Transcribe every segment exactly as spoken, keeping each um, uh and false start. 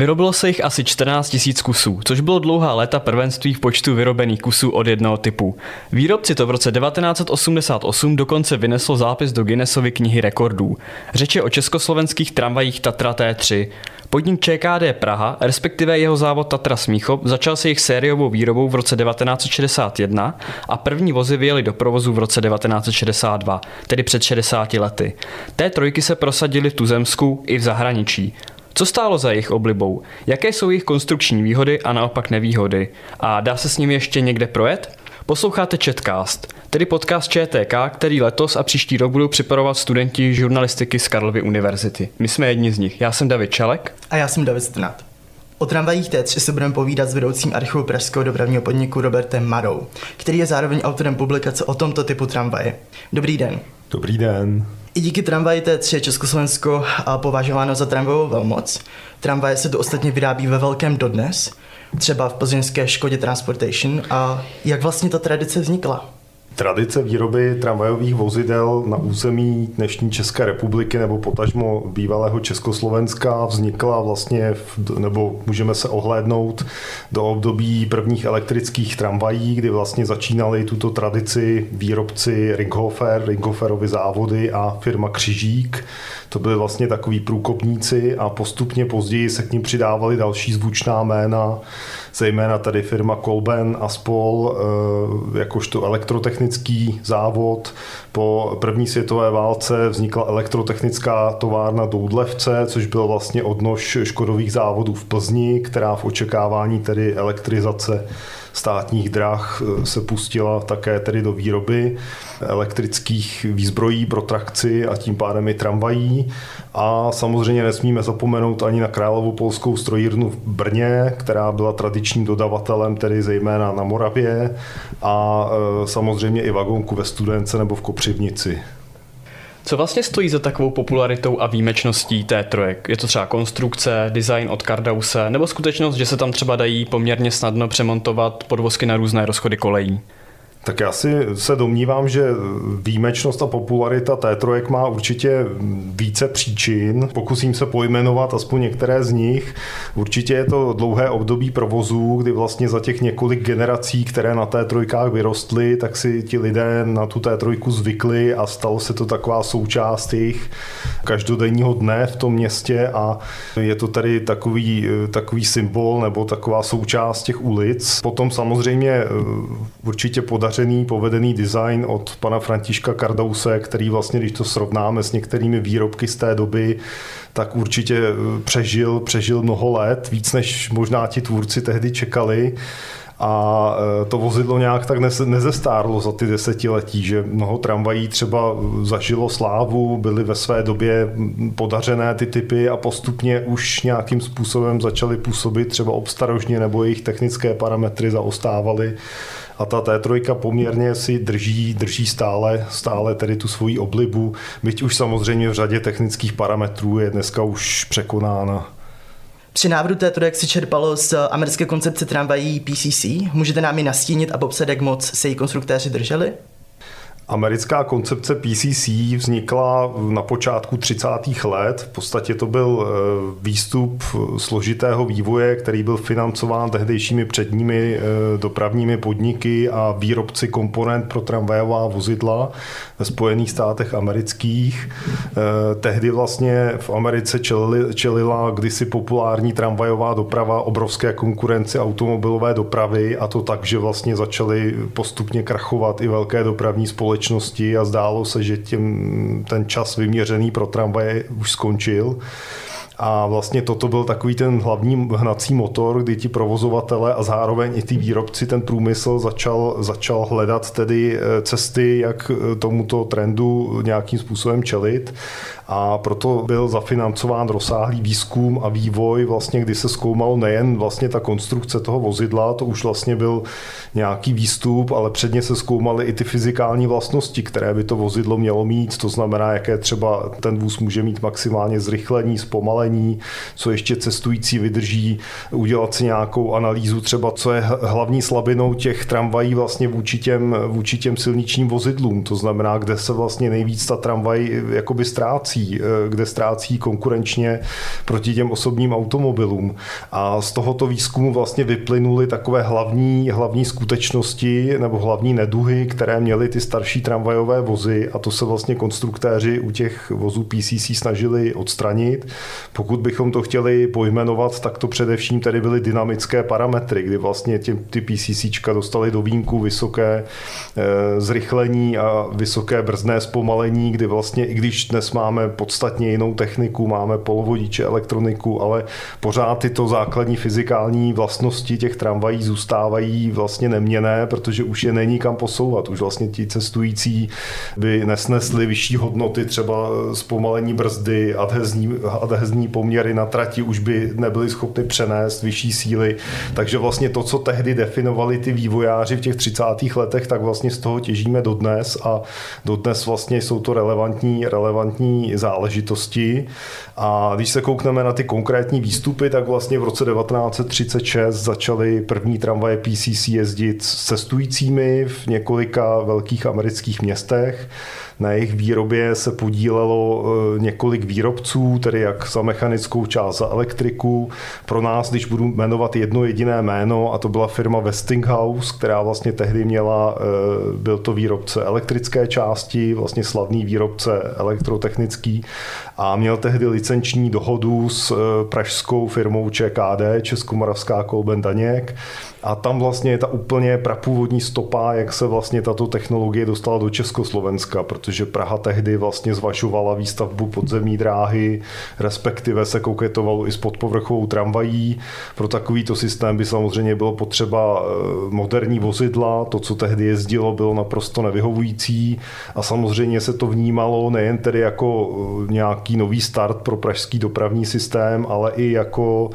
Vyrobilo se jich asi čtrnáct tisíc kusů, což bylo dlouhá léta prvenství v počtu vyrobených kusů od jednoho typu. Výrobci to v roce devatenáct set osmdesát osm dokonce vyneslo zápis do Guinnessovy knihy rekordů. Řeč je o československých tramvajích Tatra T tři. Podnik Č K D Praha, respektive jeho závod Tatra Smíchov, začal se jejich sériovou výrobou v roce devatenáct set šedesát jedna a první vozy vyjeli do provozu v roce devatenáct set šedesát dva, tedy před šedesáti lety. T tři se prosadily v tuzemsku i v zahraničí. Co stálo za jejich oblibou? Jaké jsou jejich konstrukční výhody a naopak nevýhody? A dá se s nimi ještě někde projet? Posloucháte Chatcast, tedy podcast Č T K, který letos a příští rok budou připravovat studenti žurnalistiky z Karlovy univerzity. My jsme jedni z nich. Já jsem David Čelek. A já jsem David Strnad. O tramvajích T tři se budeme povídat s vedoucím archivu Pražského dopravního podniku Robertem Marou, který je zároveň autorem publikace o tomto typu tramvaje. Dobrý den. Dobrý den. I díky tramvaji T tři je Československo považováno za tramvajovou velmoc. Tramvaje se tu ostatně vyrábí ve velkém dodnes, třeba v plzeňské Škodě Transportation. A jak vlastně ta tradice vznikla? Tradice výroby tramvajových vozidel na území dnešní České republiky nebo potažmo bývalého Československa vznikla vlastně, v, nebo můžeme se ohlédnout do období prvních elektrických tramvají, kdy vlastně začínali tuto tradici výrobci Ringhofer, Ringhoferovy závody a firma Křižík. To byli vlastně takoví průkopníci a postupně později se k nim přidávali další zvučná jména, zejména tady firma Kolben a spol, jakožto elektrotechnický závod. Po první světové válce vznikla elektrotechnická továrna Doudlevce, což byl vlastně odnož Škodových závodů v Plzni, která v očekávání tedy elektrizace státních drah se pustila také tedy do výroby elektrických výzbrojí pro trakci a tím pádem i tramvají. A samozřejmě nesmíme zapomenout ani na Královopolskou strojírnu v Brně, která byla tradičním dodavatelem, tedy zejména na Moravě, a samozřejmě i vagonku ve Studence nebo v Kopřivnici. Co vlastně stojí za takovou popularitou a výjimečností T tři? Je to třeba konstrukce, design od Kardause, nebo skutečnost, že se tam třeba dají poměrně snadno přemontovat podvozky na různé rozchody kolejí? Tak já si se domnívám, že výjimečnost a popularita T tři má určitě více příčin. Pokusím se pojmenovat aspoň některé z nich. Určitě je to dlouhé období provozu, kdy vlastně za těch několik generací, které na T tři vyrostly, tak si ti lidé na tu T tři zvykli a stalo se to taková součást jejich každodenního dne v tom městě a je to tady takový, takový symbol nebo taková součást těch ulic. Potom samozřejmě určitě podaří povedený design od pana Františka Kardause, který vlastně, když to srovnáme s některými výrobky z té doby, tak určitě přežil, přežil mnoho let, víc než možná ti tvůrci tehdy čekali. A to vozidlo nějak tak nezestárlo za ty desetiletí, že mnoho tramvají třeba zažilo slávu, byly ve své době podařené ty typy a postupně už nějakým způsobem začaly působit třeba obstarožně nebo jejich technické parametry zaostávaly. A ta T tři poměrně si drží, drží stále, stále tedy tu svoji oblibu, byť už samozřejmě v řadě technických parametrů je dneska už překonána. Při návrhu T tři se čerpalo z americké koncepce tramvají P C C. Můžete nám ji nastínit a popsat, jak moc se jí konstruktéři drželi? Americká koncepce P C C vznikla na počátku třicátých let. V podstatě to byl výstup složitého vývoje, který byl financován tehdejšími předními dopravními podniky a výrobci komponent pro tramvajová vozidla ve Spojených státech amerických. Tehdy vlastně v Americe čelila kdysi populární tramvajová doprava obrovské konkurenci automobilové dopravy, a to tak, že vlastně začaly postupně krachovat i velké dopravní společnosti a zdálo se, že tím, ten čas vyměřený pro tramvaje už skončil. A vlastně toto byl takový ten hlavní hnací motor, kdy ti provozovatele a zároveň i ty výrobci, ten průmysl začal, začal hledat tedy cesty, jak tomuto trendu nějakým způsobem čelit. A proto byl zafinancován rozsáhlý výzkum a vývoj, vlastně, kdy se zkoumalo nejen vlastně ta konstrukce toho vozidla, to už vlastně byl nějaký výstup, ale předně se zkoumaly i ty fyzikální vlastnosti, které by to vozidlo mělo mít, to znamená, jaké třeba ten vůz může mít maximálně zrychlení, zpomalení, oddělení, co ještě cestující vydrží, udělat si nějakou analýzu třeba, co je hlavní slabinou těch tramvají vlastně vůči těm, vůči těm silničním vozidlům, to znamená, kde se vlastně nejvíc ta tramvaj jakoby ztrácí, kde ztrácí konkurenčně proti těm osobním automobilům. A z tohoto výzkumu vlastně vyplynuly takové hlavní, hlavní skutečnosti nebo hlavní neduhy, které měly ty starší tramvajové vozy, a to se vlastně konstruktéři u těch vozů P C C snažili odstranit. Pokud bychom to chtěli pojmenovat, tak to především tedy byly dynamické parametry, kdy vlastně ty, ty PCCčka dostaly do vínku vysoké e, zrychlení a vysoké brzdné zpomalení, kdy vlastně, i když dnes máme podstatně jinou techniku, máme polovodiče, elektroniku, ale pořád tyto základní fyzikální vlastnosti těch tramvají zůstávají vlastně neměnné, protože už je není kam posouvat. Už vlastně ti cestující by nesnesli vyšší hodnoty, třeba zpomalení brzdy, adhezní, adhezní poměry na trati už by nebyli schopni přenést vyšší síly. Takže vlastně to, co tehdy definovali ty vývojáři v těch třicátých letech, tak vlastně z toho těžíme dodnes a dodnes vlastně jsou to relevantní, relevantní záležitosti. A když se koukneme na ty konkrétní výstupy, tak vlastně v roce devatenáct set třicet šest začaly první tramvaje P C C jezdit s cestujícími v několika velkých amerických městech. Na jejich výrobě se podílelo několik výrobců, tedy jak za mechanickou část, za elektriku. Pro nás, když budu jmenovat jedno jediné jméno, a to byla firma Westinghouse, která vlastně tehdy měla, byl to výrobce elektrické části, vlastně slavný výrobce elektrotechnický, a měl tehdy licenční dohodu s pražskou firmou Č K D, Českomoravská Kolben Daněk, a tam vlastně je ta úplně prapůvodní stopa, jak se vlastně tato technologie dostala do Československa, protože Praha tehdy vlastně zvažovala výstavbu podzemní dráhy, respektive se koketovalo i s podpovrchovou tramvají. Pro takovýto systém by samozřejmě bylo potřeba moderní vozidla, to, co tehdy jezdilo, bylo naprosto nevyhovující a samozřejmě se to vnímalo nejen tedy jako nějaký nový start pro pražský dopravní systém, ale i jako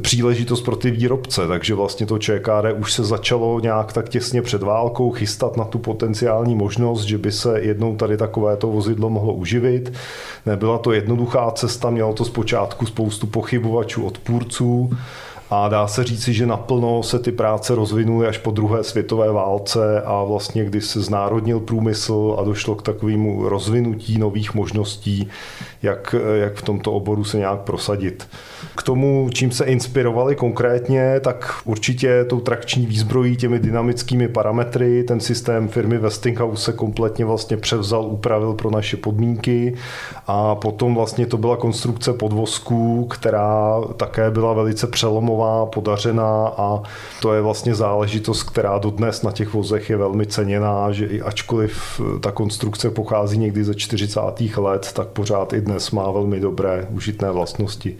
příležitost pro ty výrobce, takže vlastně to Č K D už se začalo nějak tak těsně před válkou chystat na tu potenciální možnost, že by se jednou tady takovéto vozidlo mohlo uživit. Nebyla to jednoduchá cesta, mělo to zpočátku spoustu pochybovačů, odpůrců, a dá se říci, že naplno se ty práce rozvinuly až po druhé světové válce a vlastně když se znárodnil průmysl a došlo k takovému rozvinutí nových možností, jak, jak v tomto oboru se nějak prosadit. K tomu, čím se inspirovali konkrétně, tak určitě tou trakční výzbrojí, těmi dynamickými parametry, ten systém firmy Westinghouse se kompletně vlastně převzal, upravil pro naše podmínky, a potom vlastně to byla konstrukce podvozků, která také byla velice přelomová, podařená, a to je vlastně záležitost, která dodnes na těch vozech je velmi ceněná, že i ačkoliv ta konstrukce pochází někdy ze čtyřicátých let, tak pořád i dnes má velmi dobré užitné vlastnosti.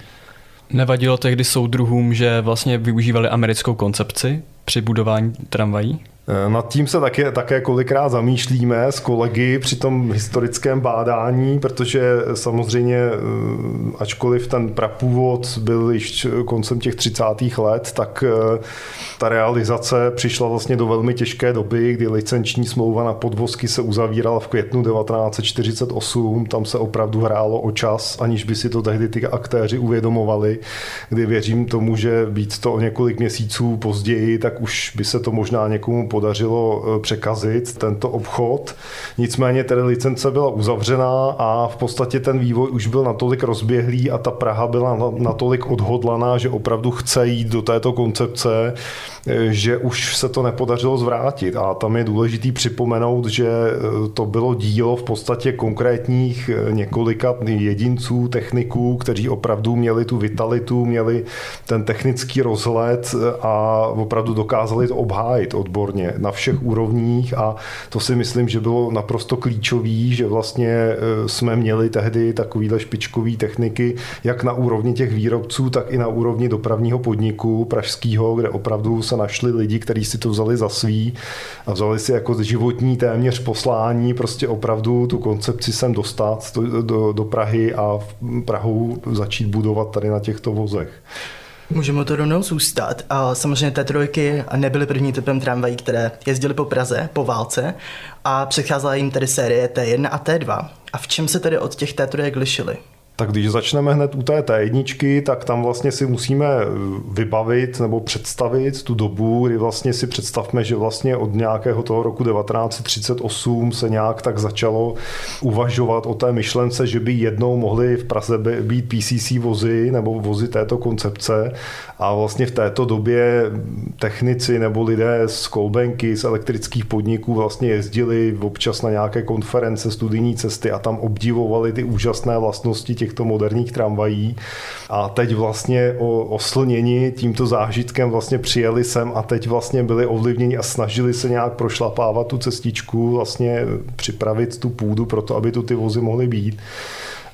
Nevadilo tehdy soudruhům, že vlastně využívali americkou koncepci při budování tramvají? Nad tím se také, také kolikrát zamýšlíme s kolegy při tom historickém bádání, protože samozřejmě, ačkoliv ten prapůvod byl již koncem těch třicátých let, tak ta realizace přišla vlastně do velmi těžké doby, kdy licenční smlouva na podvozky se uzavírala v květnu devatenáct set čtyřicet osm. Tam se opravdu hrálo o čas, aniž by si to tehdy ty aktéři uvědomovali, kdy věřím tomu, že být to o několik měsíců později, tak už by se to možná někomu podařilo překazit tento obchod. Nicméně tedy licence byla uzavřená a v podstatě ten vývoj už byl natolik rozběhlý a ta Praha byla natolik odhodlaná, že opravdu chce jít do této koncepce, že už se to nepodařilo zvrátit. A tam je důležitý připomenout, že to bylo dílo v podstatě konkrétních několika jedinců, techniků, kteří opravdu měli tu vitalitu, měli ten technický rozhled a opravdu dokázali to obhájit odborně na všech úrovních, a to si myslím, že bylo naprosto klíčový, že vlastně jsme měli tehdy takovýhle špičkový techniky jak na úrovni těch výrobců, tak i na úrovni dopravního podniku pražského, kde opravdu se našli lidi, kteří si to vzali za svý a vzali si jako životní téměř poslání prostě opravdu tu koncepci sem dostat do, do, do Prahy a Prahou začít budovat tady na těchto vozech. Můžeme to rovnou zůstat. A samozřejmě té trojky nebyly první typem tramvají, které jezdily po Praze po válce, a předcházela jim tedy série T jedna a T dva. A v čem se tedy od těch té trojek lišily? Tak když začneme hned u té té jedna, tak tam vlastně si musíme vybavit nebo představit tu dobu, kdy vlastně si představme, že vlastně od nějakého toho roku devatenáct třicet osm se nějak tak začalo uvažovat o té myšlence, že by jednou mohly v Praze být P C C vozy nebo vozy této koncepce, a vlastně v této době technici nebo lidé z Kolbenky, z elektrických podniků vlastně jezdili občas na nějaké konference, studijní cesty a tam obdivovali ty úžasné vlastnosti těch těchto moderních tramvají, a teď vlastně oslněni tímto zážitkem vlastně přijeli sem a teď vlastně byli ovlivněni a snažili se nějak prošlapávat tu cestičku, vlastně připravit tu půdu pro to, aby tu ty vozy mohly být.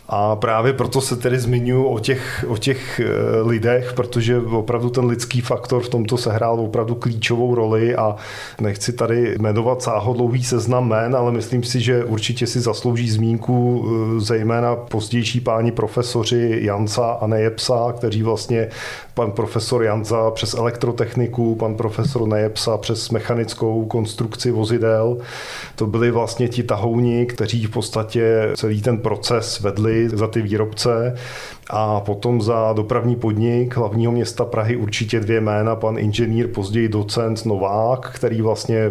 A právě proto se tedy zmiňuji o těch, o těch lidech, protože opravdu ten lidský faktor v tomto sehrál opravdu klíčovou roli, a nechci tady jmenovat sáhodlouhý seznam jmen, ale myslím si, že určitě si zaslouží zmínku zejména pozdější páni profesoři Jansa a Nejepsa, kteří vlastně pan profesor Jansa přes elektrotechniku, pan profesor Nejepsa přes mechanickou konstrukci vozidel. To byli vlastně ti tahouni, kteří v podstatě celý ten proces vedli za ty výrobce, a potom za dopravní podnik hlavního města Prahy určitě dvě jména, pan inženýr, později docent Novák, který vlastně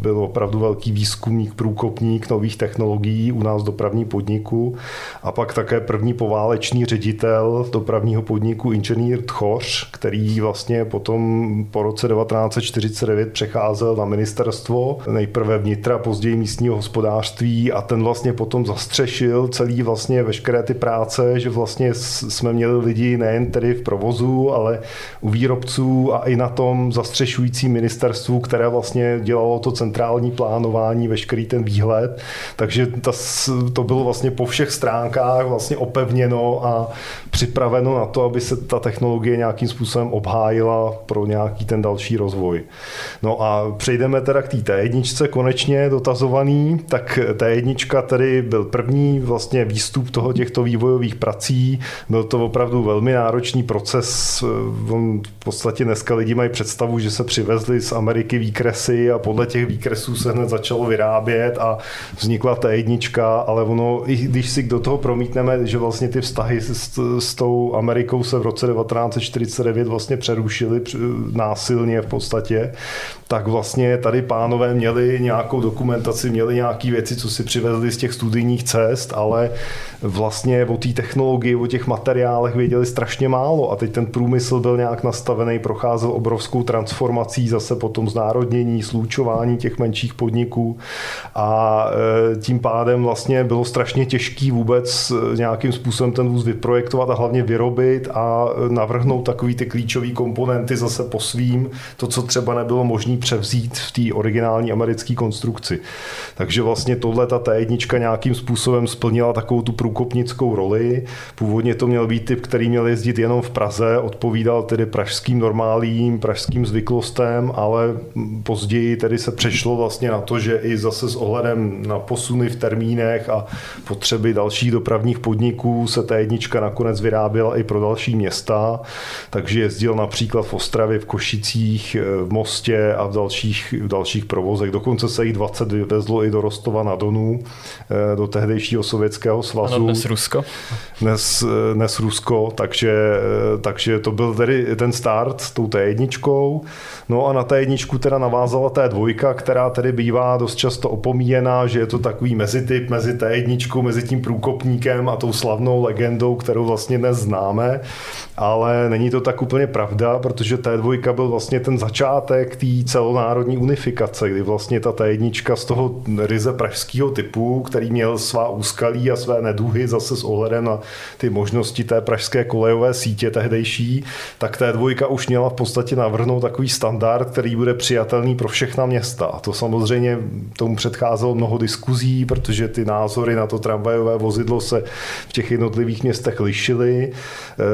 byl opravdu velký výzkumník, průkopník nových technologií u nás dopravní podniku, a pak také první poválečný ředitel dopravního podniku inženýr Tchoř, který vlastně potom po roce devatenáct set čtyřicet devět přecházel na ministerstvo, nejprve vnitra, později místního hospodářství, a ten vlastně potom zastřešil celý vlastně veškeré ty práce, že vlastně jsme měli lidi nejen tedy v provozu, ale u výrobců a i na tom zastřešující ministerstvu, které vlastně dělalo to centrální plánování, veškerý ten výhled. Takže ta, to bylo vlastně po všech stránkách vlastně opevněno a připraveno na to, aby se ta technologie nějakým způsobem obhájila pro nějaký ten další rozvoj. No a přejdeme teda k té té jedničce konečně dotazovaný, tak té jedna tedy byl první vlastně výstup toho těchto vývojových prací. Byl to opravdu velmi náročný proces. V podstatě dneska lidi mají představu, že se přivezli z Ameriky výkresy a podle těch výkresů se hned začalo vyrábět a vznikla té jedna, ale ono, i když si do toho promítneme, že vlastně ty vztahy s, s tou Amerikou se v roce devatenáct set čtyřicet devět vlastně přerušily násilně v podstatě, tak vlastně tady pánové měli nějakou dokumentaci, měli nějaké věci, co si přivezli z těch studijních cest, ale vlastně o té technologii, o těch materiálech věděli strašně málo, a teď ten průmysl byl nějak nastavený, procházel obrovskou transformací, zase potom znárodnění, slučování těch menších podniků, a tím pádem vlastně bylo strašně těžký vůbec nějakým způsobem ten vůz vyprojektovat a hlavně vyrobit a navrhnout takový ty klíčové komponenty zase po svým, to, co třeba nebylo možné převzít v té originální americké konstrukci. Takže vlastně tohle ta té jedna nějakým způsobem splnila takovou tu průkopnickou roli. Původně to měl být typ, který měl jezdit jenom v Praze, odpovídal tedy pražským normálím, pražským zvyklostem, ale později tedy se přešlo vlastně na to, že i zase s ohledem na posuny v termínech a potřeby dalších dopravních podniků se té jedna nakonec vyráběla i pro další města, takže jezdil například v Ostravě, v Košicích, v Mostě a v dalších, v dalších provozech. Dokonce se jich dvacet vyvezlo i do Rostova na Donu, do tehdejšího Sovětského svazu. Ano, dnes Rusko. Dnes, dnes Rusko, takže, takže to byl tedy ten start s tou té jedna. No a na té jedna teda navázala té dva, která tedy bývá dost často opomíjená, že je to takový mezityp mezi té jedna, mezi tím průkopníkem a tou slavnou legendou, kterou vlastně dnes známe, ale není to tak úplně pravda, protože té dva byl vlastně ten začátek té celonárodní unifikace, kdy vlastně ta té jedna z toho ryze pražského typu, který měl svá úskalí a své neduhy zase s ohledem na ty možnosti té pražské kolejové sítě tehdejší, tak té dva už měla v podstatě navrhnout takový standard, který bude přijatelný pro všechna města. A to samozřejmě tomu předcházelo mnoho diskuzí, protože ty názory na to tramvajové vozidlo se v těch jednotlivých městech lišily.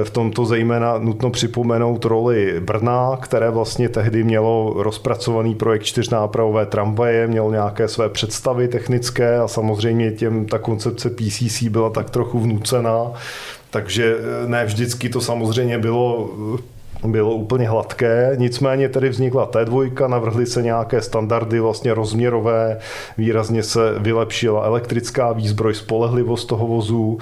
V tomto zejména nutno připomenout roli Brna, které vlastně tehdy mělo rozpracovaný projekt čtyřnápravové tramvaje, mělo nějaké své představy technické a samozřejmě těm ta koncepce P C C byla tak trochu vnucená. Takže ne vždycky to samozřejmě bylo bylo úplně hladké, nicméně tedy vznikla té dva, navrhly se nějaké standardy vlastně rozměrové, výrazně se vylepšila elektrická výzbroj, spolehlivost toho vozu,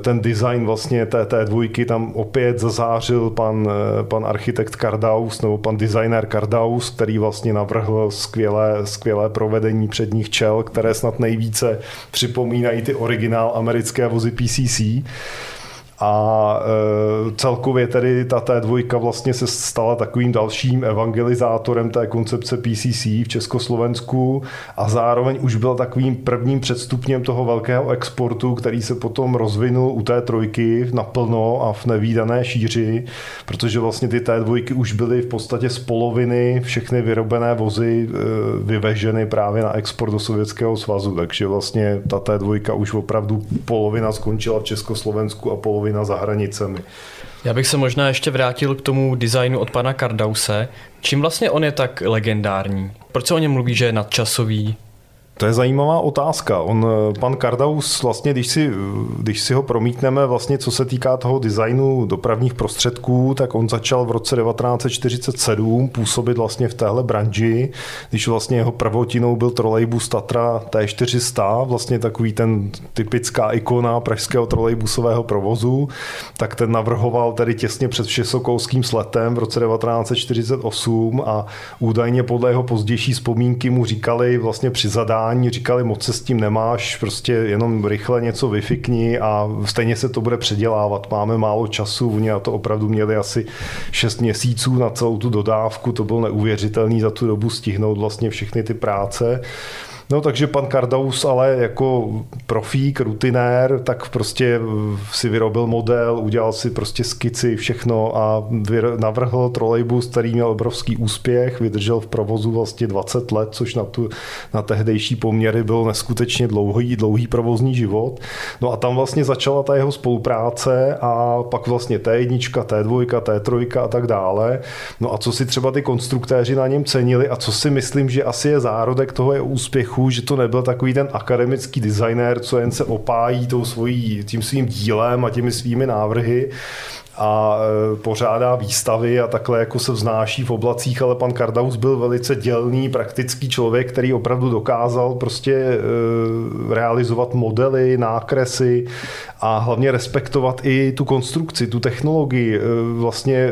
ten design vlastně té té dva tam opět zazářil pan, pan architekt Kardaus nebo pan designer Kardaus, který vlastně navrhl skvělé, skvělé provedení předních čel, které snad nejvíce připomínají ty originál americké vozy P C C. A celkově tedy ta té dva vlastně se stala takovým dalším evangelizátorem té koncepce P C C v Československu a zároveň už byl takovým prvním předstupněm toho velkého exportu, který se potom rozvinul u té trojky naplno a v nevídané šíři, protože vlastně ty té dva už byly v podstatě z poloviny všechny vyrobené vozy vyveženy právě na export do Sovětského svazu, takže vlastně ta té dva už opravdu polovina skončila v Československu a polovina na za hranicemi. Já bych se možná ještě vrátil k tomu designu od pana Kardause. Čím vlastně on je tak legendární? Proč se o něm mluví, že je nadčasový? To je zajímavá otázka. On, pan Kardaus, vlastně, když si, když si ho promítneme, vlastně, co se týká toho designu dopravních prostředků, tak on začal v roce devatenáct set čtyřicet sedm působit vlastně v téhle branži, když vlastně jeho prvotinou byl trolejbus Tatra té čtyři sta, vlastně takový ten typická ikona pražského trolejbusového provozu, tak ten navrhoval tedy těsně před všesokouským sletem v roce devatenáct set čtyřicet osm a údajně podle jeho pozdější vzpomínky mu říkali vlastně při zadání, říkali, moc se s tím nemáš, prostě jenom rychle něco vyfikni a stejně se to bude předělávat. Máme málo času, oni na to opravdu měli asi šest měsíců na celou tu dodávku, to bylo neuvěřitelný za tu dobu stihnout vlastně všechny ty práce. No takže pan Kardaus ale jako profík, rutinér, tak prostě si vyrobil model, udělal si prostě skici, všechno a navrhl trolejbus, který měl obrovský úspěch, vydržel v provozu vlastně dvacet let, což na, tu, na tehdejší poměry byl neskutečně dlouhý, dlouhý provozní život. No a tam vlastně začala ta jeho spolupráce a pak vlastně té jedna, té dva, té tři a tak dále. No a co si třeba ty konstruktéři na něm cenili a co si myslím, že asi je zárodek toho jeho úspěchu, že to nebyl takový ten akademický designér, co jen se opájí tou svojí, tím svým dílem a těmi svými návrhy a pořádá výstavy a takhle jako se vznáší v oblacích, ale pan Kardaus byl velice dělný, praktický člověk, který opravdu dokázal prostě realizovat modely, nákresy a hlavně respektovat i tu konstrukci, tu technologii. Vlastně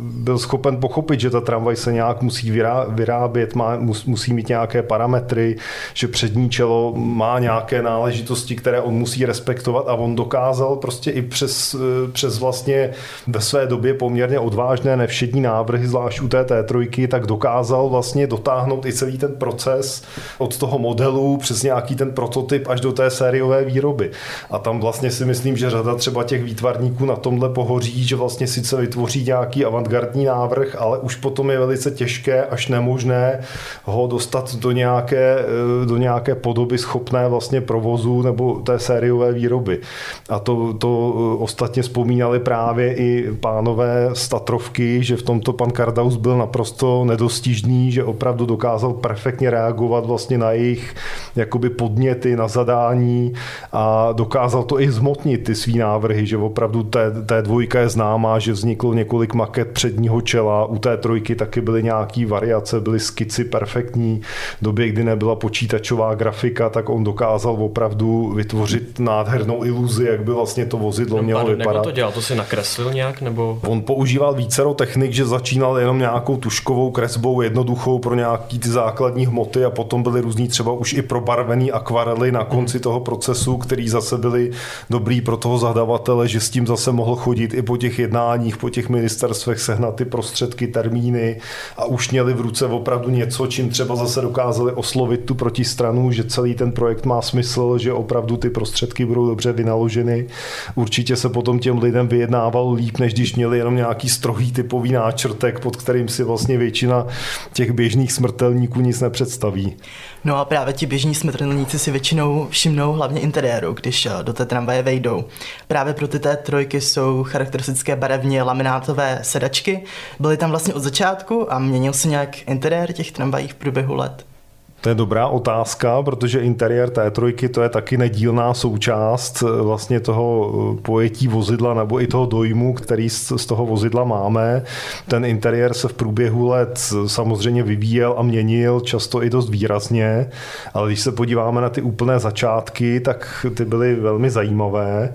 byl schopen pochopit, že ta tramvaj se nějak musí vyrábět, má, musí mít nějaké parametry, že přední čelo má nějaké náležitosti, které on musí respektovat a on dokázal prostě i přes, přes vlastně ve své době poměrně odvážné nevšední návrhy, zvlášť u té té tři, tak dokázal vlastně dotáhnout i celý ten proces od toho modelu přes nějaký ten prototyp až do té sériové výroby. A tam vlastně si myslím, že řada třeba těch výtvarníků na tomhle pohoří, že vlastně sice vytvoří nějaký avantgardní návrh, ale už potom je velice těžké až nemožné ho dostat do nějaké, do nějaké podoby schopné vlastně provozu nebo té sériové výroby. A to, to ostatně vzpomínali právě i pánové z Tatrovky, že v tomto pan Kardaus byl naprosto nedostižný, že opravdu dokázal perfektně reagovat vlastně na jejich jakoby podněty, na zadání a dokázal to i zmotnit ty svý návrhy, že opravdu té, té dvojka je známá, že vzniklo několik maket předního čela, u té trojky taky byly nějaký variace, byly skici perfektní, v době, kdy nebyla počítačová grafika, tak on dokázal opravdu vytvořit nádhernou iluzi, jak by vlastně to vozidlo no, mělo vypadat. To dělal, to si nakres. Nějak, nebo... On používal vícero technik, že začínal jenom nějakou tuškovou kresbou, jednoduchou pro nějaký ty základní hmoty a potom byly různý třeba už i probarvený akvarely na konci toho procesu, který zase byly dobrý pro toho zadavatele, že s tím zase mohl chodit i po těch jednáních, po těch ministerstvech sehnat ty prostředky, termíny a už měli v ruce opravdu něco, čím třeba zase dokázali oslovit tu protistranu, že celý ten projekt má smysl, že opravdu ty prostředky budou dobře vynaloženy. Určitě se potom těm lidem vyjedná líp, než když měli jenom nějaký strohý typový náčrtek, pod kterým si vlastně většina těch běžných smrtelníků nic nepředstaví. No a právě ti běžní smrtelníci si většinou všimnou hlavně interiéru, když do té tramvaje vejdou. Právě pro ty té trojky jsou charakteristické barevně laminátové sedačky. Byly tam vlastně od začátku a měnil se nějak interiér těch tramvají v průběhu let. To je dobrá otázka, protože interiér té tři to je taky nedílná součást vlastně toho pojetí vozidla nebo i toho dojmu, který z toho vozidla máme. Ten interiér se v průběhu let samozřejmě vyvíjel a měnil, často i dost výrazně, ale když se podíváme na ty úplné začátky, tak ty byly velmi zajímavé.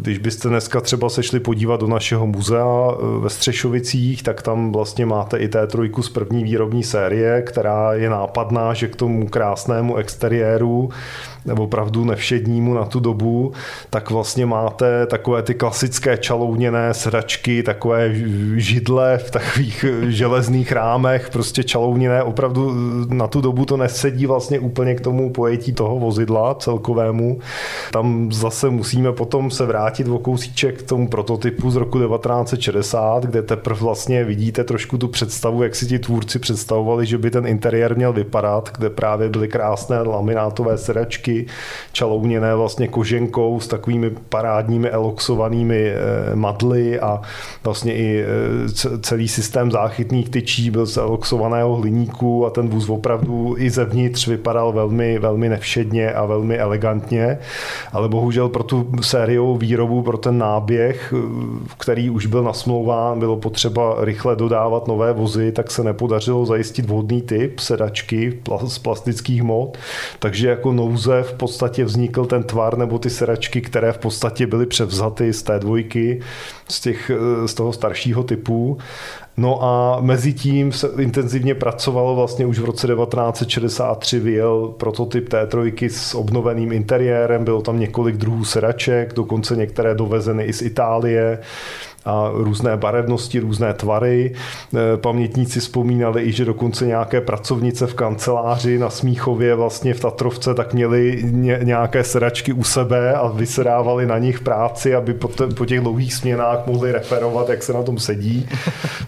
Když byste dneska třeba se šli podívat do našeho muzea ve Střešovicích, tak tam vlastně máte i té tři z první výrobní série, která je nápadná, že k tomu krásnému exteriéru nebo opravdu nevšednímu na tu dobu, tak vlastně máte takové ty klasické čalouněné sedačky, takové židle v takových železných rámech, prostě čalouněné, opravdu na tu dobu to nesedí vlastně úplně k tomu pojetí toho vozidla celkovému. Tam zase musíme potom se vrátit o kousíček k tomu prototypu z roku devatenáct set šedesát, kde teprve vlastně vidíte trošku tu představu, jak si ti tvůrci představovali, že by ten interiér měl vypadat, kde právě byly krásné laminátové sedačky, čalouněné vlastně koženkou s takovými parádními eloxovanými madly a vlastně i celý systém záchytných tyčí byl z eloxovaného hliníku a ten vůz opravdu i zevnitř vypadal velmi, velmi nevšedně a velmi elegantně, ale bohužel pro tu sériovou výrobu, pro ten náběh, který už byl nasmlouván, bylo potřeba rychle dodávat nové vozy, tak se nepodařilo zajistit vhodný typ sedačky z plastických mod, takže jako nouze v podstatě vznikl ten tvar nebo ty sedačky, které v podstatě byly převzaty z té dvojky, z, těch, z toho staršího typu. No a mezi tím se intenzivně pracovalo, vlastně už v roce devatenáct set šedesát tři vyjel prototyp té tři s obnoveným interiérem, bylo tam několik druhů sedaček, dokonce některé dovezeny i z Itálie, a různé barevnosti, různé tvary. Pamětníci vzpomínali i, že dokonce nějaké pracovnice v kanceláři na Smíchově vlastně v Tatrovce tak měli nějaké sedačky u sebe a vysedávali na nich práci, aby po těch dlouhých směnách mohli referovat, jak se na tom sedí.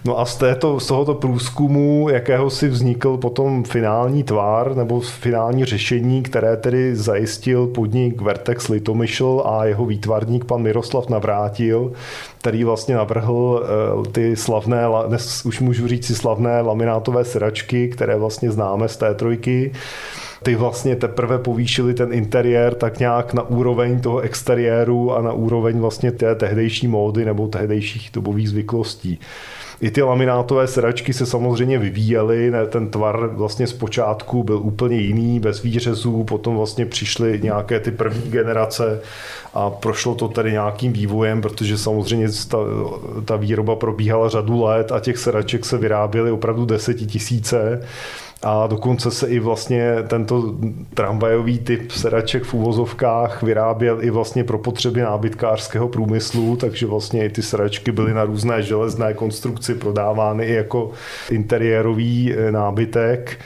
No a z, této, z tohoto průzkumu, jakého si vznikl potom finální tvar nebo finální řešení, které tedy zajistil podnik Vertex Litomyšl a jeho výtvarník pan Miroslav Navrátil, který vlastně navrhl ty slavné, dnes už můžu říct si slavné laminátové sedačky, které vlastně známe z té trojky. Ty vlastně teprve povýšili ten interiér tak nějak na úroveň toho exteriéru a na úroveň vlastně té tehdejší módy nebo tehdejších dobových zvyklostí. I ty laminátové sedačky se samozřejmě vyvíjely, ten tvar vlastně zpočátku byl úplně jiný, bez výřezů, potom vlastně přišly nějaké ty první generace a prošlo to tedy nějakým vývojem, protože samozřejmě ta, ta výroba probíhala řadu let a těch sedaček se vyráběly opravdu desetitisíce. A dokonce se i vlastně tento tramvajový typ sedaček v uvozovkách vyráběl i vlastně pro potřeby nábytkářského průmyslu, takže vlastně i ty sedačky byly na různé železné konstrukci prodávány i jako interiérový nábytek.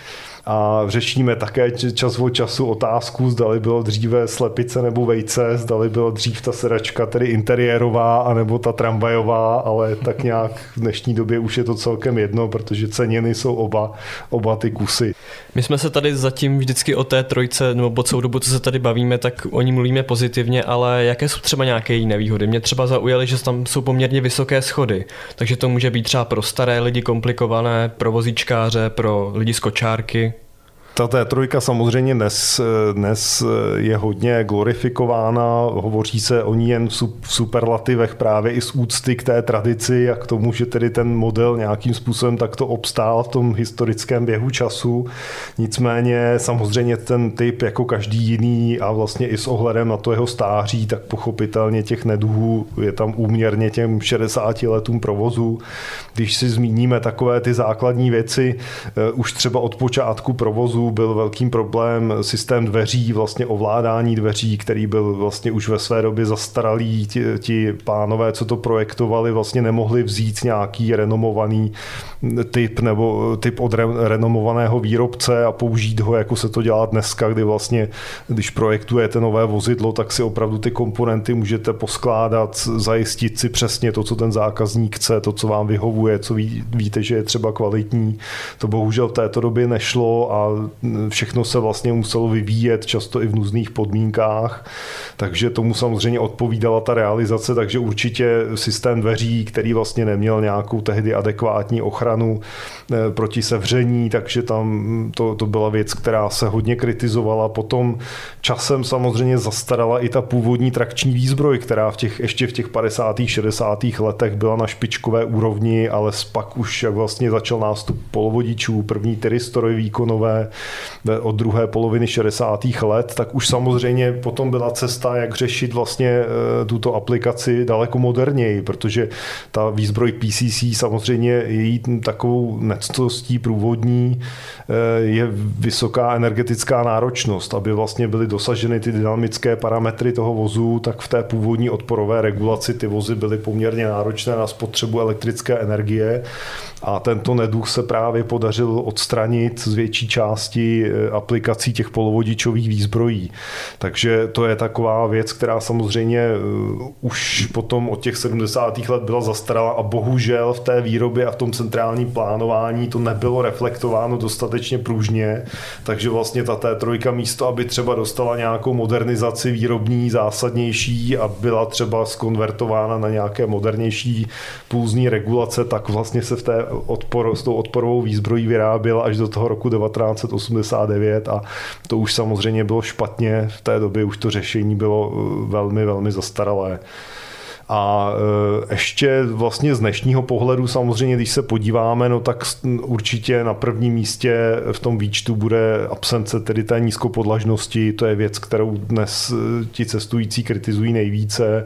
A řešíme také čas od času otázku, zdali bylo dříve slepice nebo vejce, zdali bylo dřív ta sedačka tedy interiérová anebo ta tramvajová, ale tak nějak v dnešní době už je to celkem jedno, protože ceněny jsou oba, oba ty kusy. My jsme se tady zatím vždycky o té trojce, nebo po celou dobu, co se tady bavíme, tak o ní mluvíme pozitivně, ale jaké jsou třeba nějaké její nevýhody? Mě třeba zaujaly, že tam jsou poměrně vysoké schody, takže to může být třeba pro staré lidi komplikované, pro vozíčkáře, pro lidi z kočárky. Ta té tři samozřejmě dnes, dnes je hodně glorifikována, hovoří se o ní jen v superlativech právě i z úcty k té tradici a k tomu, že tedy ten model nějakým způsobem takto obstál v tom historickém běhu času. Nicméně samozřejmě ten typ jako každý jiný a vlastně i s ohledem na to jeho stáří, tak pochopitelně těch neduhů je tam úměrně těm šedesáti letům provozu. Když si zmíníme takové ty základní věci, už třeba od počátku provozu byl velkým problém systém dveří, vlastně ovládání dveří, který byl vlastně už ve své době zastaralý. Ti, ti pánové, co to projektovali, vlastně nemohli vzít nějaký renomovaný typ nebo typ od renomovaného výrobce a použít ho, jako se to dělá dneska, kdy vlastně, když projektujete nové vozidlo, tak si opravdu ty komponenty můžete poskládat, zajistit si přesně to, co ten zákazník chce, to, co vám vyhovuje, co ví, víte, že je třeba kvalitní. To bohužel v této době nešlo a všechno se vlastně muselo vyvíjet, často i v nuzných podmínkách, takže tomu samozřejmě odpovídala ta realizace, takže určitě systém dveří, který vlastně neměl nějakou tehdy adekvátní ochranu proti sevření, takže tam to, to byla věc, která se hodně kritizovala. Potom časem samozřejmě zastarala i ta původní trakční výzbroj, která v těch, ještě v těch padesátých, šedesátých letech byla na špičkové úrovni, ale pak už, jak vlastně začal nástup polovodičů, první tyristory výkonové od druhé poloviny šedesátých let, tak už samozřejmě potom byla cesta, jak řešit vlastně tuto aplikaci daleko moderněji, protože ta výzbroj P C C samozřejmě její takovou nectostí průvodní je vysoká energetická náročnost, aby vlastně byly dosaženy ty dynamické parametry toho vozu, tak v té původní odporové regulaci ty vozy byly poměrně náročné na spotřebu elektrické energie a tento neduch se právě podařil odstranit z větší části aplikací těch polovodičových výzbrojí. Takže to je taková věc, která samozřejmě už potom od těch sedmdesátých let byla zastarala a bohužel v té výrobě a v tom centrálním plánování to nebylo reflektováno dostatečně pružně, takže vlastně ta T tři místo, aby třeba dostala nějakou modernizaci výrobní zásadnější a byla třeba skonvertována na nějaké modernější pulzní regulace, tak vlastně se v té odpor, s tou odporovou výzbrojí vyráběla až do toho roku devatenáct set osmdesát devět a to už samozřejmě bylo špatně, v té době už to řešení bylo velmi, velmi zastaralé. A ještě vlastně z dnešního pohledu samozřejmě, když se podíváme, no tak určitě na prvním místě v tom výčtu bude absence tedy té nízkopodlažnosti, to je věc, kterou dnes ti cestující kritizují nejvíce.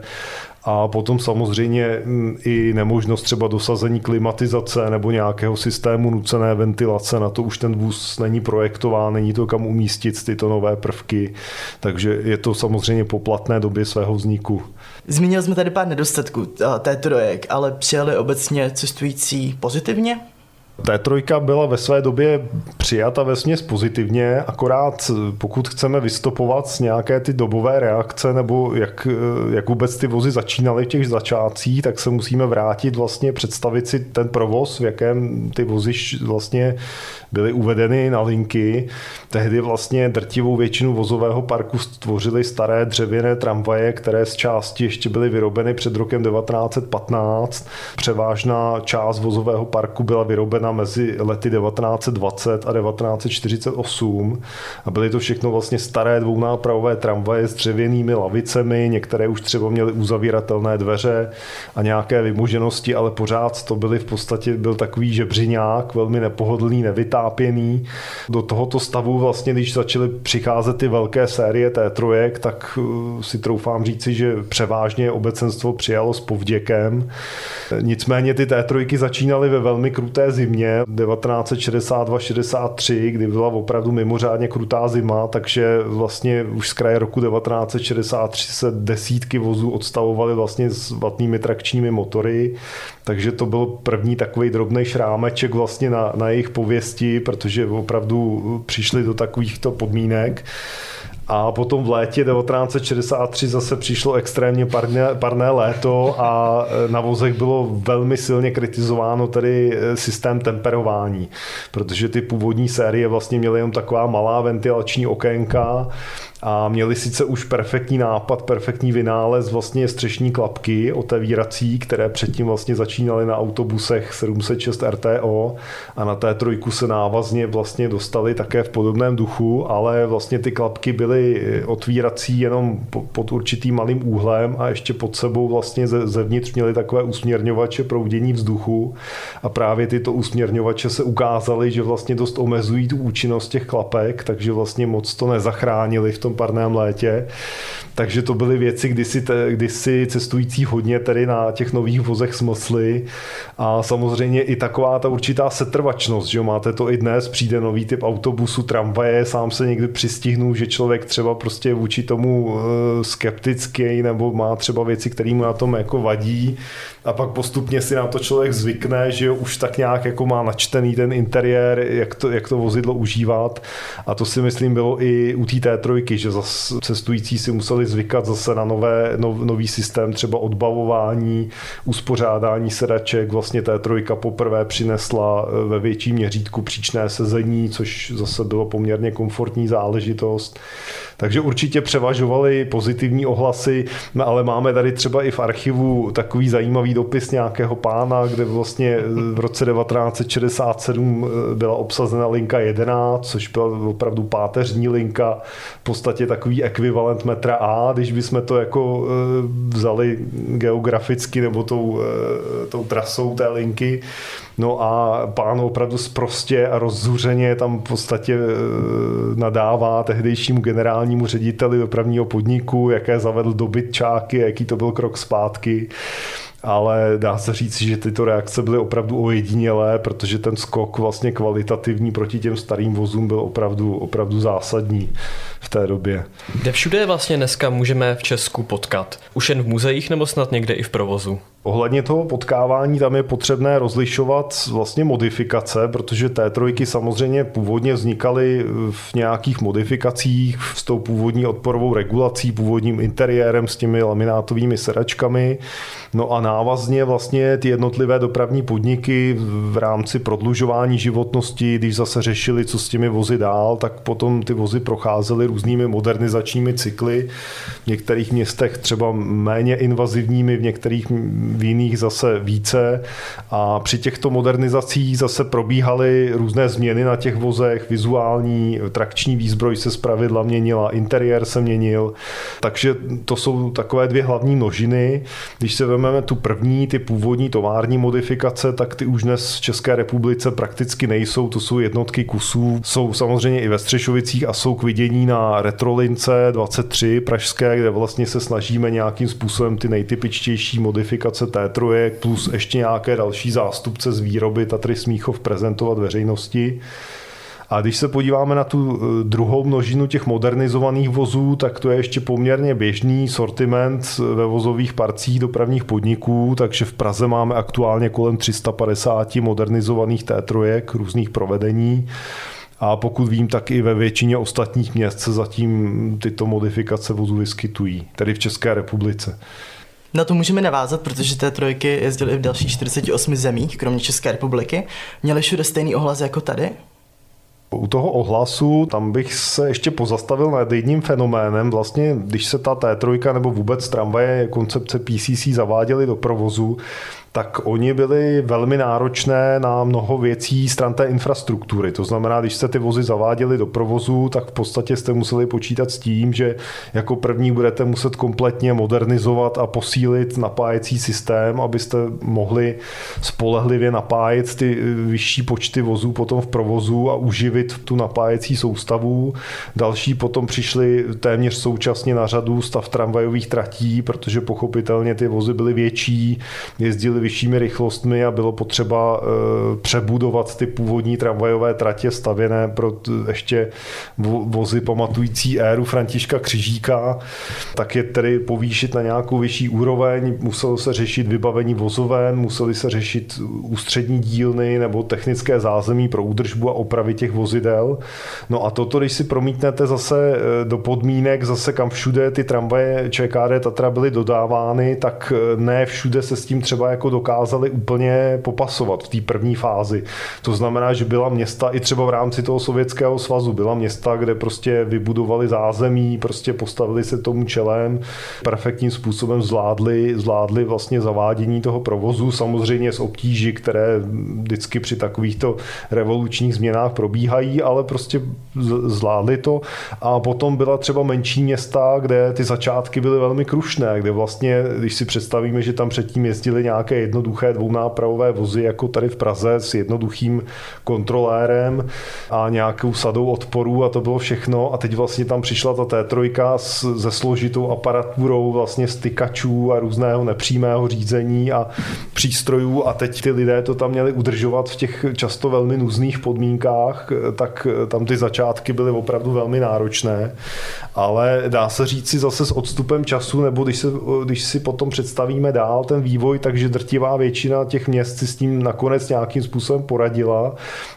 A potom samozřejmě i nemožnost třeba dosazení klimatizace nebo nějakého systému nucené ventilace, na to už ten vůz není projektován, není to kam umístit tyto nové prvky, takže je to samozřejmě po platné době svého vzniku. Zmínili jsme tady pár nedostatků T tři, ale přijali obecně cestující pozitivně? T tři byla ve své době přijata vesměs pozitivně, akorát pokud chceme vystopovat z nějaké ty dobové reakce nebo jak, jak vůbec ty vozy začínaly v těch začátcích, tak se musíme vrátit vlastně představit si ten provoz, v jakém ty vozy vlastně byly uvedeny na linky. Tehdy vlastně drtivou většinu vozového parku stvořily staré dřevěné tramvaje, které z části ještě byly vyrobeny před rokem devatenáct set patnáct. Převážná část vozového parku byla vyrobena mezi lety devatenáct set dvacet a devatenáct set čtyřicet osm a byly to všechno vlastně staré dvounápravové tramvaje s dřevěnými lavicemi, některé už třeba měly uzavíratelné dveře a nějaké vymoženosti, ale pořád to byly v podstatě byl takový žebřiňák, velmi nepohodlný, nevytápěný. Do tohoto stavu vlastně, když začaly přicházet ty velké série T tři, tak si troufám říci, že převážně obecenstvo přijalo s povděkem. Nicméně ty T tři začínaly ve velmi kruté zimě devatenáct set šedesát dva šedesát tři, kdy byla opravdu mimořádně krutá zima, takže vlastně už z kraje roku devatenáct set šedesát tři se desítky vozů odstavovaly vlastně s vatnými trakčními motory, takže to byl první takový drobnej šrámeček vlastně na, na jejich pověsti, protože opravdu přišli do takovýchto podmínek. A potom v létě devatenáct set šedesát tři zase přišlo extrémně parné, parné léto a na vozech bylo velmi silně kritizováno tedy systém temperování, protože ty původní série vlastně měly jenom taková malá ventilační okénka a měli sice už perfektní nápad, perfektní vynález vlastně střešní klapky otevírací, které předtím vlastně začínaly na autobusech sedm set šest R T O a na T tři se návazně vlastně dostali také v podobném duchu, ale vlastně ty klapky byly otvírací jenom pod určitým malým úhlem a ještě pod sebou vlastně zevnitř měly takové usměrňovače proudění vzduchu a právě tyto usměrňovače se ukázaly, že vlastně dost omezují tu účinnost těch klapek, takže vlastně moc to nezachránili v tom parném létě. Takže to byly věci, kdy si, te, kdy si cestující hodně tedy na těch nových vozech smysly a samozřejmě i taková ta určitá setrvačnost, že jo, máte to i dnes, přijde nový typ autobusu, tramvaje, sám se někdy přistihnu, že člověk třeba prostě vůči tomu skeptický nebo má třeba věci, které mu na tom jako vadí a pak postupně si na to člověk zvykne, že jo, už tak nějak jako má načtený ten interiér, jak to, jak to vozidlo užívat a to si myslím bylo i u té T tři, takže zase cestující si museli zvykat zase na nové, nov, nový systém třeba odbavování, uspořádání sedaček. Vlastně té trojka poprvé přinesla ve větší měřítku příčné sezení, což zase bylo poměrně komfortní záležitost. Takže určitě převažovaly pozitivní ohlasy, no ale máme tady třeba i v archivu takový zajímavý dopis nějakého pána, kde vlastně v roce devatenáct set šedesát sedm byla obsazena linka jedenáct, což byla opravdu páteřní linka, v podstatě takový ekvivalent metra A, když bychom to jako vzali geograficky nebo tou, tou trasou té linky. No a pán opravdu sprostě a rozzuřeně tam v podstatě nadává tehdejšímu generálnímu řediteli dopravního podniku, jaké zavedl dobytčáky, jaký to byl krok zpátky. Ale dá se říct, že tyto reakce byly opravdu ojedinělé, protože ten skok vlastně kvalitativní proti těm starým vozům byl opravdu, opravdu zásadní v té době. Kde všude vlastně dneska můžeme v Česku potkat? Už jen v muzeích nebo snad někde i v provozu? Ohledně toho potkávání tam je potřebné rozlišovat vlastně modifikace, protože té tři samozřejmě původně vznikaly v nějakých modifikacích s tou původní odporovou regulací, původním interiérem s těmi laminátovými sedačkami. No a návazně vlastně ty jednotlivé dopravní podniky v rámci prodlužování životnosti, když zase řešili, co s těmi vozy dál, tak potom ty vozy procházely různými modernizačními cykly. V některých městech třeba méně invazivními, v některých v jiných zase více. A při těchto modernizacích zase probíhaly různé změny na těch vozech, vizuální, trakční výzbroj se zpravidla měnila, interiér se měnil. Takže to jsou takové dvě hlavní množiny. Když se vezmeme tu první, ty původní tovární modifikace, tak ty už dnes v České republice prakticky nejsou, to jsou jednotky kusů. Jsou samozřejmě i ve Střešovicích a jsou k vidění na Retrolince dvacet tři pražské, kde vlastně se snažíme nějakým způsobem ty nejtypičtější modifikace té tři plus ještě nějaké další zástupce z výroby Tatry Smíchov prezentovat veřejnosti. A když se podíváme na tu druhou množinu těch modernizovaných vozů, tak to je ještě poměrně běžný sortiment ve vozových parcích dopravních podniků, takže v Praze máme aktuálně kolem tři sta padesát modernizovaných té tři různých provedení. A pokud vím, tak i ve většině ostatních měst se zatím tyto modifikace vozů vyskytují, tedy v České republice. Na to můžeme navázat, protože té tři jezdily i v dalších čtyřiceti osmi zemích, kromě České republiky. Měly všude stejný ohlas jako tady? U toho ohlasu tam bych se ještě pozastavil nad jedním fenoménem. Vlastně, když se ta té tři nebo vůbec tramvaje koncepce P C C zaváděly do provozu, tak oni byli velmi náročné na mnoho věcí stran té infrastruktury. To znamená, když se ty vozy zaváděly do provozu, tak v podstatě jste museli počítat s tím, že jako první budete muset kompletně modernizovat a posílit napájecí systém, abyste mohli spolehlivě napájet ty vyšší počty vozů potom v provozu a uživit tu napájecí soustavu. Další potom přišly téměř současně na řadu stav tramvajových tratí, protože pochopitelně ty vozy byly větší, jezdily vyššími rychlostmi a bylo potřeba e, přebudovat ty původní tramvajové tratě stavěné pro t, ještě vo, vozy pamatující éru Františka Křižíka, tak je tedy povýšit na nějakou vyšší úroveň, muselo se řešit vybavení vozoven, museli se řešit ústřední dílny nebo technické zázemí pro údržbu a opravy těch vozidel. No a toto, když si promítnete zase do podmínek, zase kam všude ty tramvaje ČKD Tatra byly dodávány, tak ne všude se s tím třeba jako dokázali úplně popasovat v té první fázi. To znamená, že byla města i třeba v rámci toho Sovětského svazu, byla města, kde prostě vybudovali zázemí, prostě postavili se tomu čelem, perfektním způsobem zvládli, zvládli vlastně zavádění toho provozu, samozřejmě s obtíží, které vždycky při takovýchto revolučních změnách probíhají, ale prostě zvládli to. A potom byla třeba menší města, kde ty začátky byly velmi krušné, kde vlastně, když si představíme, že tam předtím jezdili nějaké jednoduché dvounápravové vozy, jako tady v Praze s jednoduchým kontrolérem a nějakou sadou odporů a to bylo všechno. A teď vlastně tam přišla ta té tři se složitou aparaturou vlastně stykačů a různého nepřímého řízení a přístrojů a teď ty lidé to tam měli udržovat v těch často velmi nuzných podmínkách, tak tam ty začátky byly opravdu velmi náročné. Ale dá se říct si zase s odstupem času, nebo když, se, když si potom představíme dál ten vývoj, takže drtí drtivá většina těch měst si s tím nakonec nějakým způsobem poradila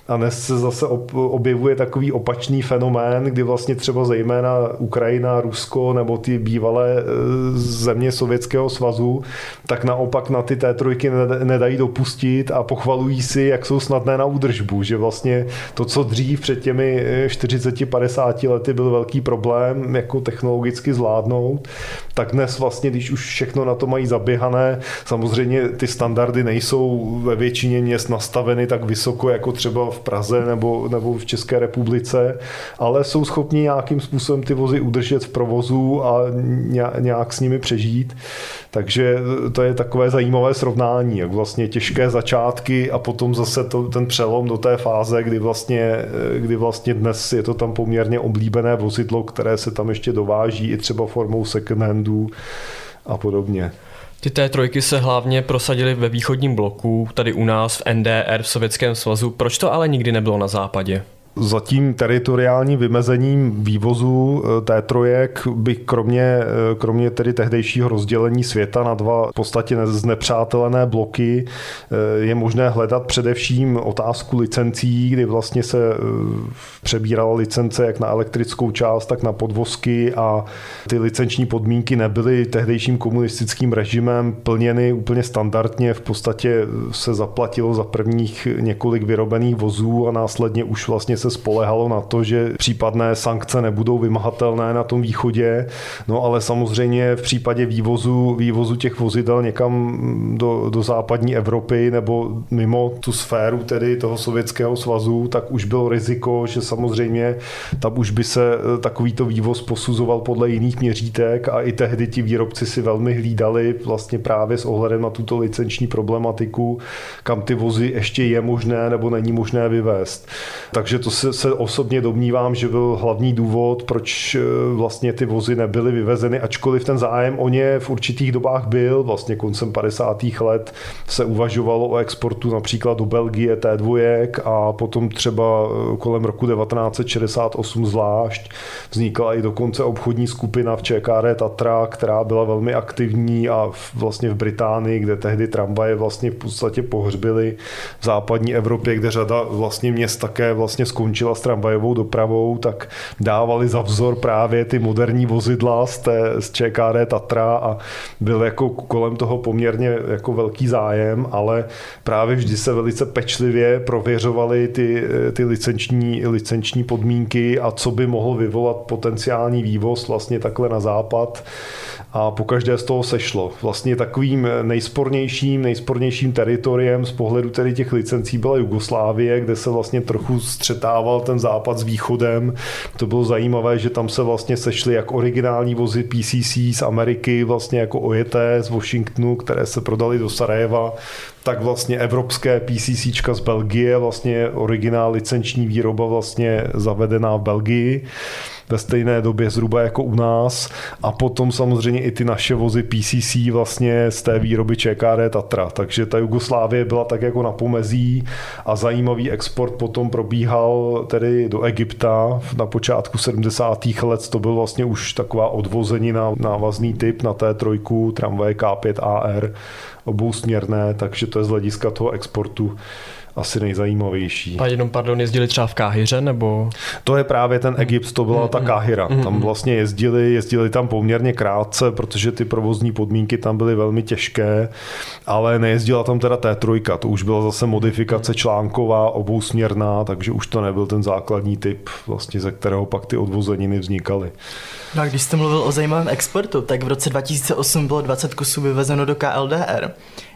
a dnes se zase objevuje takový opačný fenomén, kdy vlastně třeba zejména Ukrajina, Rusko nebo ty bývalé země Sovětského svazu, tak naopak na ty té tři nedají dopustit a pochvalují si, jak jsou snadné na údržbu, že vlastně to, co dřív před těmi čtyřiceti padesáti lety byl velký problém jako technologicky zvládnout, tak dnes vlastně, když už všechno na to mají zaběhané, samozřejmě ty standardy nejsou ve většině měst nastaveny tak vysoko, jako třeba v Praze nebo, nebo v České republice, ale jsou schopni nějakým způsobem ty vozy udržet v provozu a nějak s nimi přežít. Takže to je takové zajímavé srovnání, jak vlastně těžké začátky a potom zase to, ten přelom do té fáze, kdy vlastně, kdy vlastně dnes je to tam poměrně oblíbené vozidlo, které se tam ještě dováží i třeba formou second handů a podobně. Ty té tři se hlavně prosadily ve východním bloku, tady u nás v N D R, v Sovětském svazu. Proč to ale nikdy nebylo na západě? Za tím teritoriálním vymezením vývozu té tři by kromě, kromě tedy tehdejšího rozdělení světa na dva v podstatě znepřátelené bloky je možné hledat především otázku licencí, kdy vlastně se přebírala licence jak na elektrickou část, tak na podvozky a ty licenční podmínky nebyly tehdejším komunistickým režimem plněny úplně standardně. V podstatě se zaplatilo za prvních několik vyrobených vozů a následně už vlastně se spolehalo na to, že případné sankce nebudou vymahatelné na tom východě, no ale samozřejmě v případě vývozu, vývozu těch vozidel někam do, do západní Evropy nebo mimo tu sféru tedy toho Sovětského svazu, tak už bylo riziko, že samozřejmě tam už by se takovýto vývoz posuzoval podle jiných měřítek a i tehdy ti výrobci si velmi hlídali vlastně právě s ohledem na tuto licenční problematiku, kam ty vozy ještě je možné nebo není možné vyvést. Takže to se, se osobně domnívám, že byl hlavní důvod, proč vlastně ty vozy nebyly vyvezeny, ačkoliv ten zájem o ně v určitých dobách byl. Vlastně koncem padesátých let se uvažovalo o exportu například do Belgie té dva a potom třeba kolem roku devatenáct set šedesát osm zvlášť vznikla i dokonce obchodní skupina v ČKD Tatra, která byla velmi aktivní a vlastně v Británii, kde tehdy tramvaje vlastně v podstatě pohřbily v západní Evropě, kde řada vlastně měst také vlastně skončila s tramvajovou dopravou, tak dávali za vzor právě ty moderní vozidla z, té, z ČKD Tatra a byl jako kolem toho poměrně jako velký zájem, ale právě vždy se velice pečlivě prověřovaly ty, ty licenční, licenční podmínky a co by mohl vyvolat potenciální vývoz vlastně takhle na západ a pokaždé z toho sešlo. Vlastně takovým nejspornějším, nejspornějším teritoriem z pohledu tedy těch licencí byla Jugoslávie, kde se vlastně trochu střetával ten západ s východem. To bylo zajímavé, že tam se vlastně sešly jak originální vozy P C C z Ameriky, vlastně jako ojeté z Washingtonu, které se prodaly do Sarajeva, tak vlastně evropské PCCčka z Belgie, vlastně originál licenční výroba vlastně zavedená v Belgii ve stejné době zhruba jako u nás a potom samozřejmě i ty naše vozy P C C vlastně z té výroby ČKD Tatra. Takže ta Jugoslávie byla tak jako na pomezí a zajímavý export potom probíhal tedy do Egypta na počátku sedmdesátých let. To byl vlastně už taková odvozenina, návazný typ na té tři, tramvaje K pět A R obousměrné, takže to je z hlediska toho exportu asi nejzajímavější. A jenom, pardon, jezdili třeba v Káhiře, nebo? To je právě ten Egypt, to byla ta Káhira. Tam vlastně jezdili, jezdili tam poměrně krátce, protože ty provozní podmínky tam byly velmi těžké, ale nejezdila tam teda té tři, to už byla zase modifikace článková, obousměrná, takže už to nebyl ten základní typ, vlastně ze kterého pak ty odvozeniny vznikaly. No a když jste mluvil o zajímavém exportu, tak v roce dva tisíce osm bylo dvacet kusů vyvezeno do K L D R.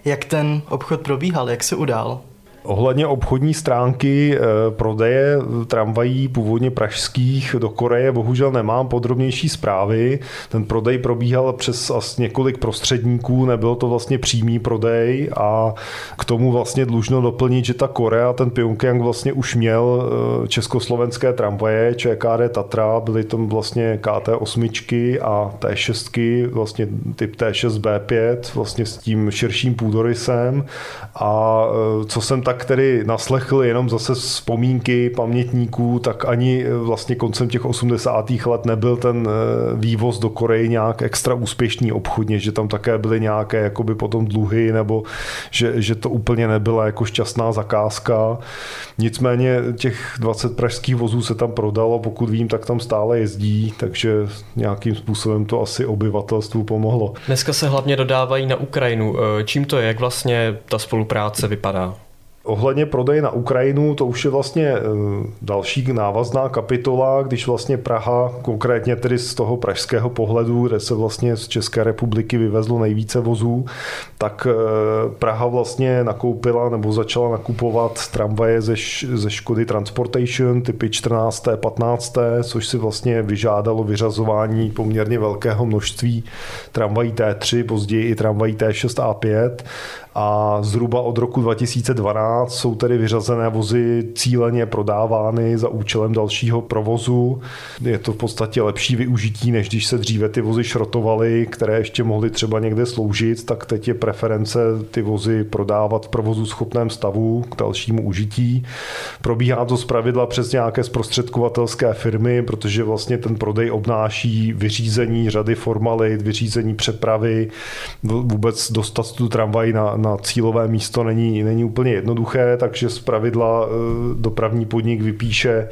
Jak ten obchod probíhal, jak se udál? Ohledně obchodní stránky prodeje tramvají původně pražských do Koreje bohužel nemám podrobnější zprávy. Ten prodej probíhal přes asi několik prostředníků, nebyl to vlastně přímý prodej a k tomu vlastně dlužno doplnit, že ta Korea, ten Pyeongchang vlastně už měl československé tramvaje, ČKD Tatra, byly tam vlastně K T osm a T šest, vlastně typ T šest B pět, vlastně s tím širším půdorysem a co jsem tak tak tedy naslechl jenom zase vzpomínky pamětníků, tak ani vlastně koncem těch osmdesátých let nebyl ten vývoz do Koreje nějak extra úspěšný obchodně, že tam také byly nějaké jakoby potom dluhy, nebo že, že to úplně nebyla jako šťastná zakázka. Nicméně těch dvacet pražských vozů se tam prodalo, pokud vím, tak tam stále jezdí, takže nějakým způsobem to asi obyvatelstvu pomohlo. Dneska se hlavně dodávají na Ukrajinu. Čím to je? Jak vlastně ta spolupráce vypadá? Ohledně prodeje na Ukrajinu, to už je vlastně další návazná kapitola, když vlastně Praha, konkrétně tedy z toho pražského pohledu, kde se vlastně z České republiky vyvezlo nejvíce vozů, tak Praha vlastně nakoupila nebo začala nakupovat tramvaje ze, ze Škody Transportation typy čtrnáct patnáct, což si vlastně vyžádalo vyřazování poměrně velkého množství tramvají T tři, později i tramvají T šest A pět, a zhruba od roku dva tisíce dvanáct jsou tedy vyřazené vozy cíleně prodávány za účelem dalšího provozu. Je to v podstatě lepší využití, než když se dříve ty vozy šrotovaly, které ještě mohly třeba někde sloužit, tak teď je preference ty vozy prodávat v provozu schopném stavu k dalšímu užití. Probíhá to zpravidla přes nějaké zprostředkovatelské firmy, protože vlastně ten prodej obnáší vyřízení řady formalit, vyřízení přepravy, vůbec dostat tu tramvaj na na cílové místo není, není úplně jednoduché, takže zpravidla dopravní podnik vypíše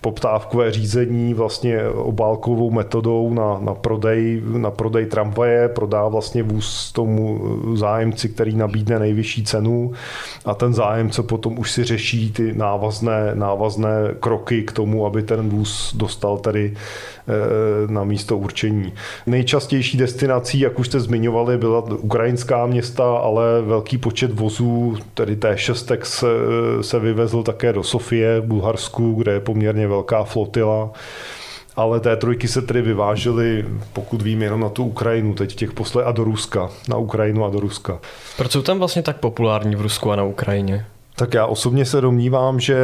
poptávkové řízení vlastně obálkovou metodou na, na, prodej, na prodej tramvaje, prodá vlastně vůz tomu zájemci, který nabídne nejvyšší cenu, a ten zájemce potom už si řeší ty návazné, návazné kroky k tomu, aby ten vůz dostal tedy na místo určení. Nejčastější destinací, jak už jste zmiňovali, byla ukrajinská města, ale velký počet vozů, tedy T šest se, se vyvezl také do Sofie v Bulharsku, kde je poměrně velká flotila. Ale té trojky se tedy vyvážely, pokud vím, jenom na tu Ukrajinu teď těch posled a do Ruska. Na Ukrajinu a do Ruska. Proč jsou tam vlastně tak populární v Rusku a na Ukrajině? Tak já osobně se domnívám, že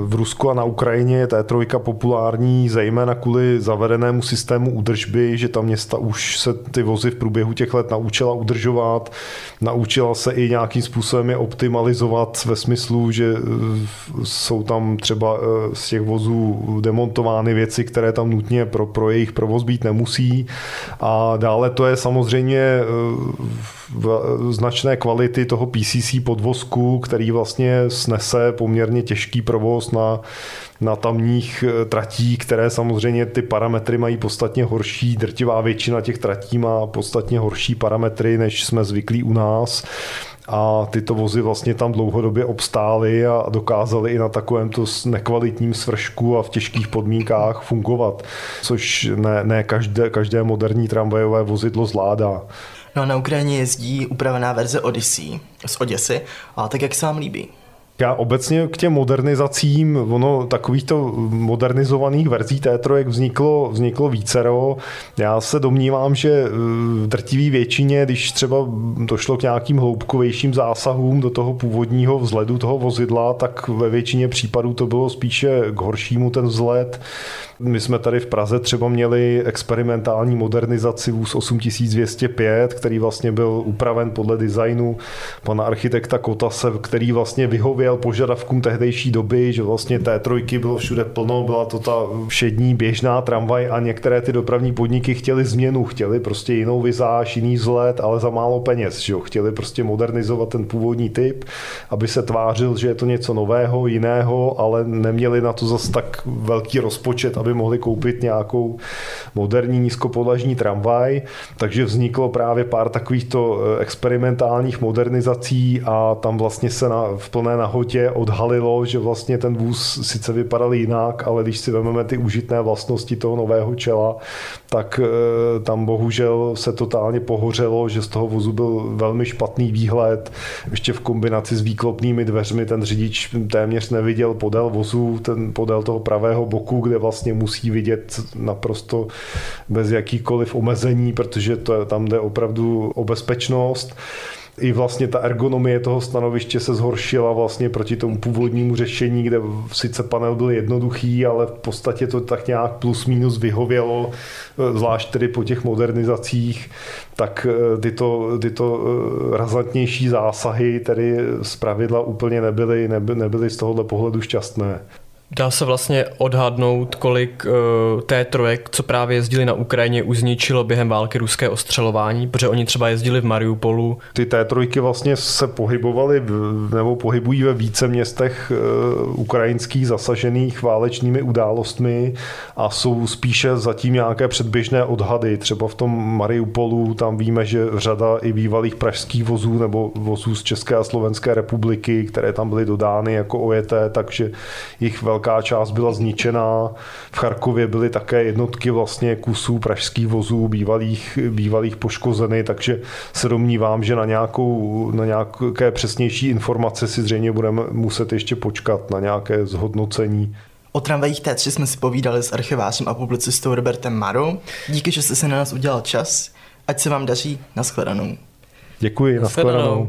v Rusku a na Ukrajině je T tři populární zejména kvůli zavedenému systému údržby, že ta města už se ty vozy v průběhu těch let naučila udržovat, naučila se i nějakým způsobem je optimalizovat ve smyslu, že jsou tam třeba z těch vozů demontovány věci, které tam nutně pro, pro jejich provoz být nemusí, a dále to je samozřejmě značné kvality toho P C C podvozku, který vlastně snese poměrně těžký provoz na, na tamních tratí, které samozřejmě ty parametry mají podstatně horší, drtivá většina těch tratí má podstatně horší parametry, než jsme zvyklí u nás. A tyto vozy vlastně tam dlouhodobě obstály a dokázaly i na takovémto nekvalitním svršku a v těžkých podmínkách fungovat, což ne, ne každé, každé moderní tramvajové vozidlo zvládá. No a na Ukrajině jezdí upravená verze Odyssey z Oděsy, a tak jak se vám líbí? Já obecně k těm modernizacím, ono takovýchto modernizovaných verzí T tři vzniklo, vzniklo vícero. Já se domnívám, že v drtivé většině, když třeba došlo k nějakým hloubkovějším zásahům do toho původního vzhledu toho vozidla, tak ve většině případů to bylo spíše k horšímu ten vzhled. My jsme tady v Praze třeba měli experimentální modernizaci vůz osm tisíc dvě stě pět, který vlastně byl upraven podle designu pana architekta Kotase, který vlastně vyhověl požadavkům tehdejší doby, že vlastně té trojky bylo všude plno, byla to ta všední běžná tramvaj a některé ty dopravní podniky chtěly změnu, chtěly prostě jinou vizáž, jiný vzhled, ale za málo peněz, že jo, chtěli prostě modernizovat ten původní typ, aby se tvářil, že je to něco nového, jiného, ale neměli na to zas tak velký rozpočet, aby mohli koupit nějakou moderní nízkopodlažní tramvaj, takže vzniklo právě pár takovýchto experimentálních modernizací a tam vlastně se na, v plné nahotě odhalilo, že vlastně ten vůz sice vypadal jinak, ale když si vezmeme ty užitné vlastnosti toho nového čela, tak tam bohužel se totálně pohořelo, že z toho vozu byl velmi špatný výhled, ještě v kombinaci s výklopnými dveřmi ten řidič téměř neviděl podél vozu, ten podél toho pravého boku, kde vlastně musí vidět naprosto bez jakýchkoliv omezení, protože to, tam jde opravdu o bezpečnost. I vlastně ta ergonomie toho stanoviště se zhoršila vlastně proti tomu původnímu řešení, kde sice panel byl jednoduchý, ale v podstatě to tak nějak plus minus vyhovělo, zvlášť tedy po těch modernizacích, tak tyto, tyto razantnější zásahy tedy zpravidla úplně nebyly, nebyly z tohohle pohledu šťastné. Dá se vlastně odhadnout, kolik uh, té tři, co právě jezdili na Ukrajině, uzničilo během války ruské ostřelování, protože oni třeba jezdili v Mariupolu. Ty té tři vlastně se pohybovaly nebo pohybují ve více městech uh, ukrajinských zasažených válečnými událostmi a jsou spíše zatím nějaké předběžné odhady. Třeba v tom Mariupolu tam víme, že řada i bývalých pražských vozů nebo vozů z České a Slovenské republiky, které tam byly dodány jako ojeté, takže jich velmi velká část byla zničená. V Charkově byly také jednotky vlastně kusů pražských vozů bývalých, bývalých poškozeny, takže se domnívám, že na, nějakou, na nějaké přesnější informace si zřejmě budeme muset ještě počkat na nějaké zhodnocení. O tramvajích té tři jsme si povídali s archivářem a publicistou Robertem Marou. Díky, že jste si na nás udělal čas. Ať se vám daří. Nashledanou. Děkuji. Nashledanou.